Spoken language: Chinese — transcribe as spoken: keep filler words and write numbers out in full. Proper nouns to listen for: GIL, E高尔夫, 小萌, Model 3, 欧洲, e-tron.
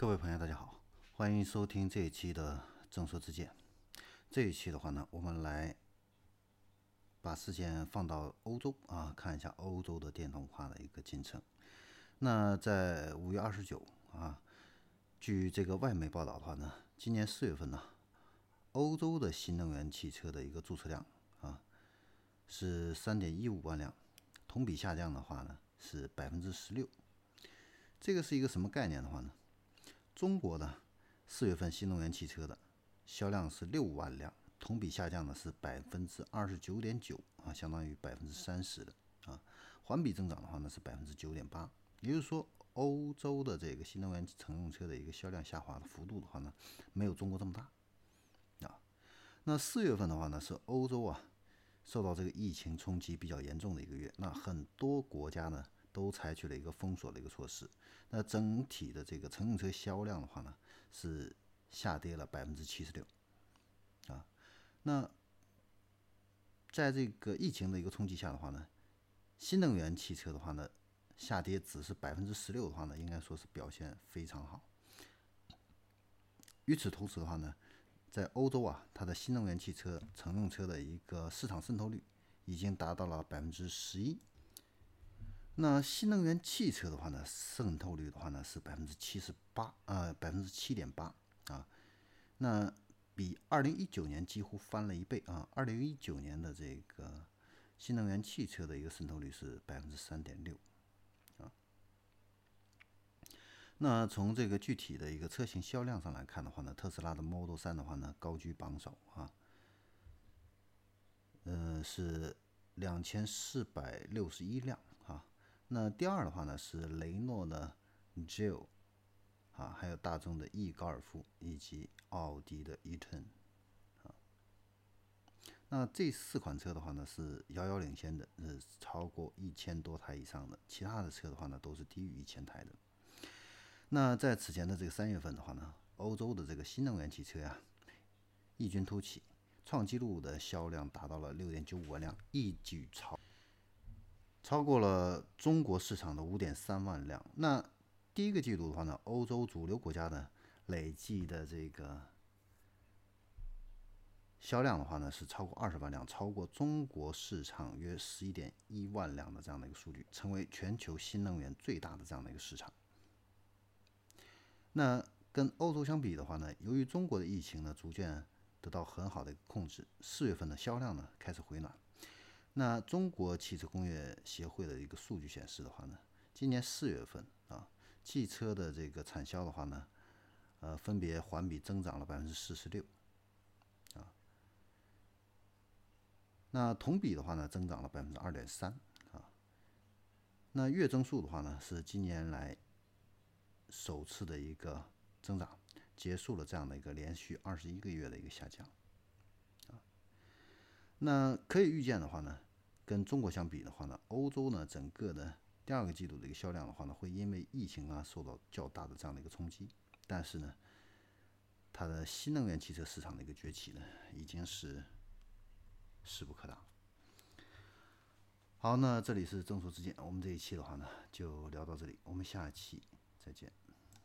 各位朋友，大家好，欢迎收听这一期的正说之见。这一期的话呢，我们来把视线放到欧洲啊，看一下欧洲的电动化的一个进程。那在五月二十九啊，据这个外媒报道的话呢，今年四月份呢，欧洲的新能源汽车的一个注册量啊是三点一五万辆，同比下降的话呢是百分之十六。这个是一个什么概念的话呢？中国的四月份新能源汽车的销量是六万辆，同比下降的是百分之二十九点九啊，相当于百分之三十的啊，环比增长的话呢是百分之九点八，也就是说欧洲的这个新能源乘用车的一个销量下滑的幅度的话呢，没有中国这么大啊。那四月份的话呢是欧洲啊受到这个疫情冲击比较严重的一个月，那很多国家呢都采取了一个封锁的一个措施，那整体的这个乘用车销量的话呢是下跌了百分之七十六啊。那在这个疫情的一个冲击下的话呢，新能源汽车的话呢下跌只是百分之十六的话呢，应该说是表现非常好。与此同时的话呢，在欧洲啊，它的新能源汽车乘用车的一个市场渗透率已经达到了百分之十一。那新能源汽车的话呢，渗透率的话呢是百分之七十八，呃，百分之七点八啊，那比二零一九年几乎翻了一倍啊。二零一九年的这个新能源汽车的一个渗透率是百分之三点六啊。那从这个具体的一个车型销量上来看的话呢，特斯拉的 Model 三的话呢高居榜首啊，呃，是两千四百六十一辆啊。那第二的话呢是雷诺的 G I L 啊，还有大众的 E 高尔夫以及奥迪的 e-tron 啊。那这四款车的话呢是遥遥领先的，是超过一千多台以上的，其他的车的话呢都是低于一千台的。那在此前的这个三月份的话呢，欧洲的这个新能源汽车呀、啊、异军突起，创纪录的销量达到了六点九五万辆，一举超。超过了中国市场的 五点三 万辆。那第一个季度的话呢，欧洲主流国家的累计的这个销量的话呢是超过二十万辆，超过中国市场约 十一点一 万辆的这样的一个数据，成为全球新能源最大的这样的一个市场。那跟欧洲相比的话呢，由于中国的疫情呢逐渐得到很好的控制，四月份的销量呢开始回暖。那中国汽车工业协会的一个数据显示的话呢，今年四月份啊，汽车的这个产销的话呢，呃，分别环比增长了百分之四十六，啊，那同比的话呢，增长了百分之二点三啊，那月增速的话呢，是今年来首次的一个增长，结束了这样的一个连续二十一个月的一个下降。那可以预见的话呢，跟中国相比的话呢，欧洲呢整个的第二个季度的一个销量的话呢，会因为疫情啊受到较大的这样的一个冲击。但是呢，它的新能源汽车市场的一个崛起呢，已经是势不可挡。好，那这里是正说之见，我们这一期的话呢就聊到这里，我们下一期再见。